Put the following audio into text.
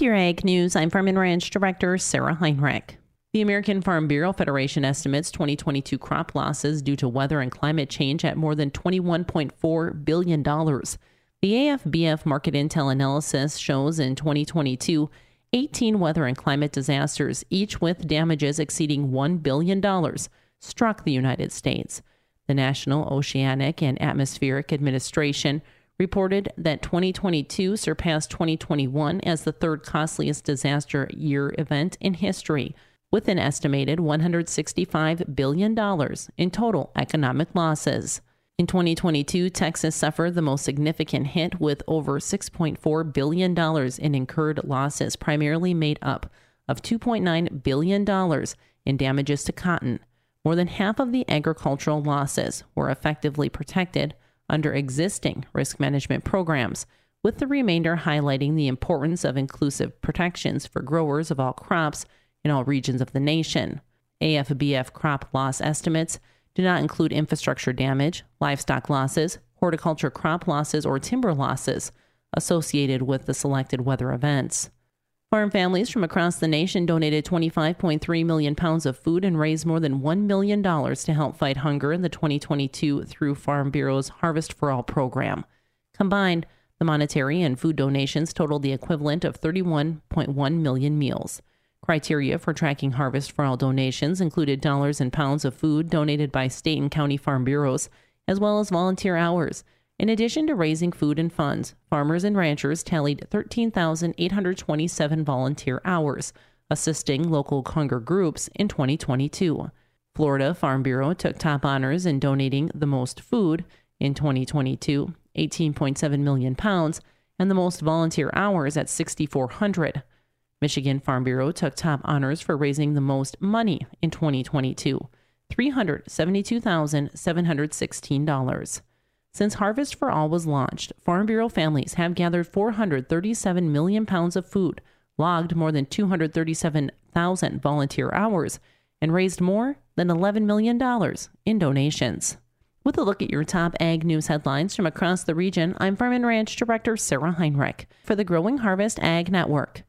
With your Ag News, I'm Farm and Ranch Director Sarah Heinrich. The American Farm Bureau Federation estimates 2022 crop losses due to weather and climate change at more than $21.4 billion. The AFBF market intel analysis shows in 2022, 18 weather and climate disasters, each with damages exceeding $1 billion, struck the United States. The National Oceanic and Atmospheric Administration reported that 2022 surpassed 2021 as the third costliest disaster year event in history, with an estimated $165 billion in total economic losses. In 2022, Texas suffered the most significant hit with over $6.4 billion in incurred losses, primarily made up of $2.9 billion in damages to cotton. More than half of the agricultural losses were effectively protected under existing risk management programs, with the remainder highlighting the importance of inclusive protections for growers of all crops in all regions of the nation. AFBF crop loss estimates do not include infrastructure damage, livestock losses, horticulture crop losses, or timber losses associated with the selected weather events. Farm families from across the nation donated 25.3 million pounds of food and raised more than $1 million to help fight hunger in the 2022 through Farm Bureau's Harvest for All program. Combined, the monetary and food donations totaled the equivalent of 31.1 million meals. Criteria for tracking Harvest for All donations included dollars and pounds of food donated by state and county farm bureaus, as well as volunteer hours. In addition to raising food and funds, farmers and ranchers tallied 13,827 volunteer hours, assisting local hunger groups in 2022. Florida Farm Bureau took top honors in donating the most food in 2022, 18.7 million pounds, and the most volunteer hours at 6,400. Michigan Farm Bureau took top honors for raising the most money in 2022, $372,716. Since Harvest for All was launched, Farm Bureau families have gathered 437 million pounds of food, logged more than 237,000 volunteer hours, and raised more than $11 million in donations. With a look at your top ag news headlines from across the region, I'm Farm and Ranch Director Sarah Heinrich for the Growing Harvest Ag Network.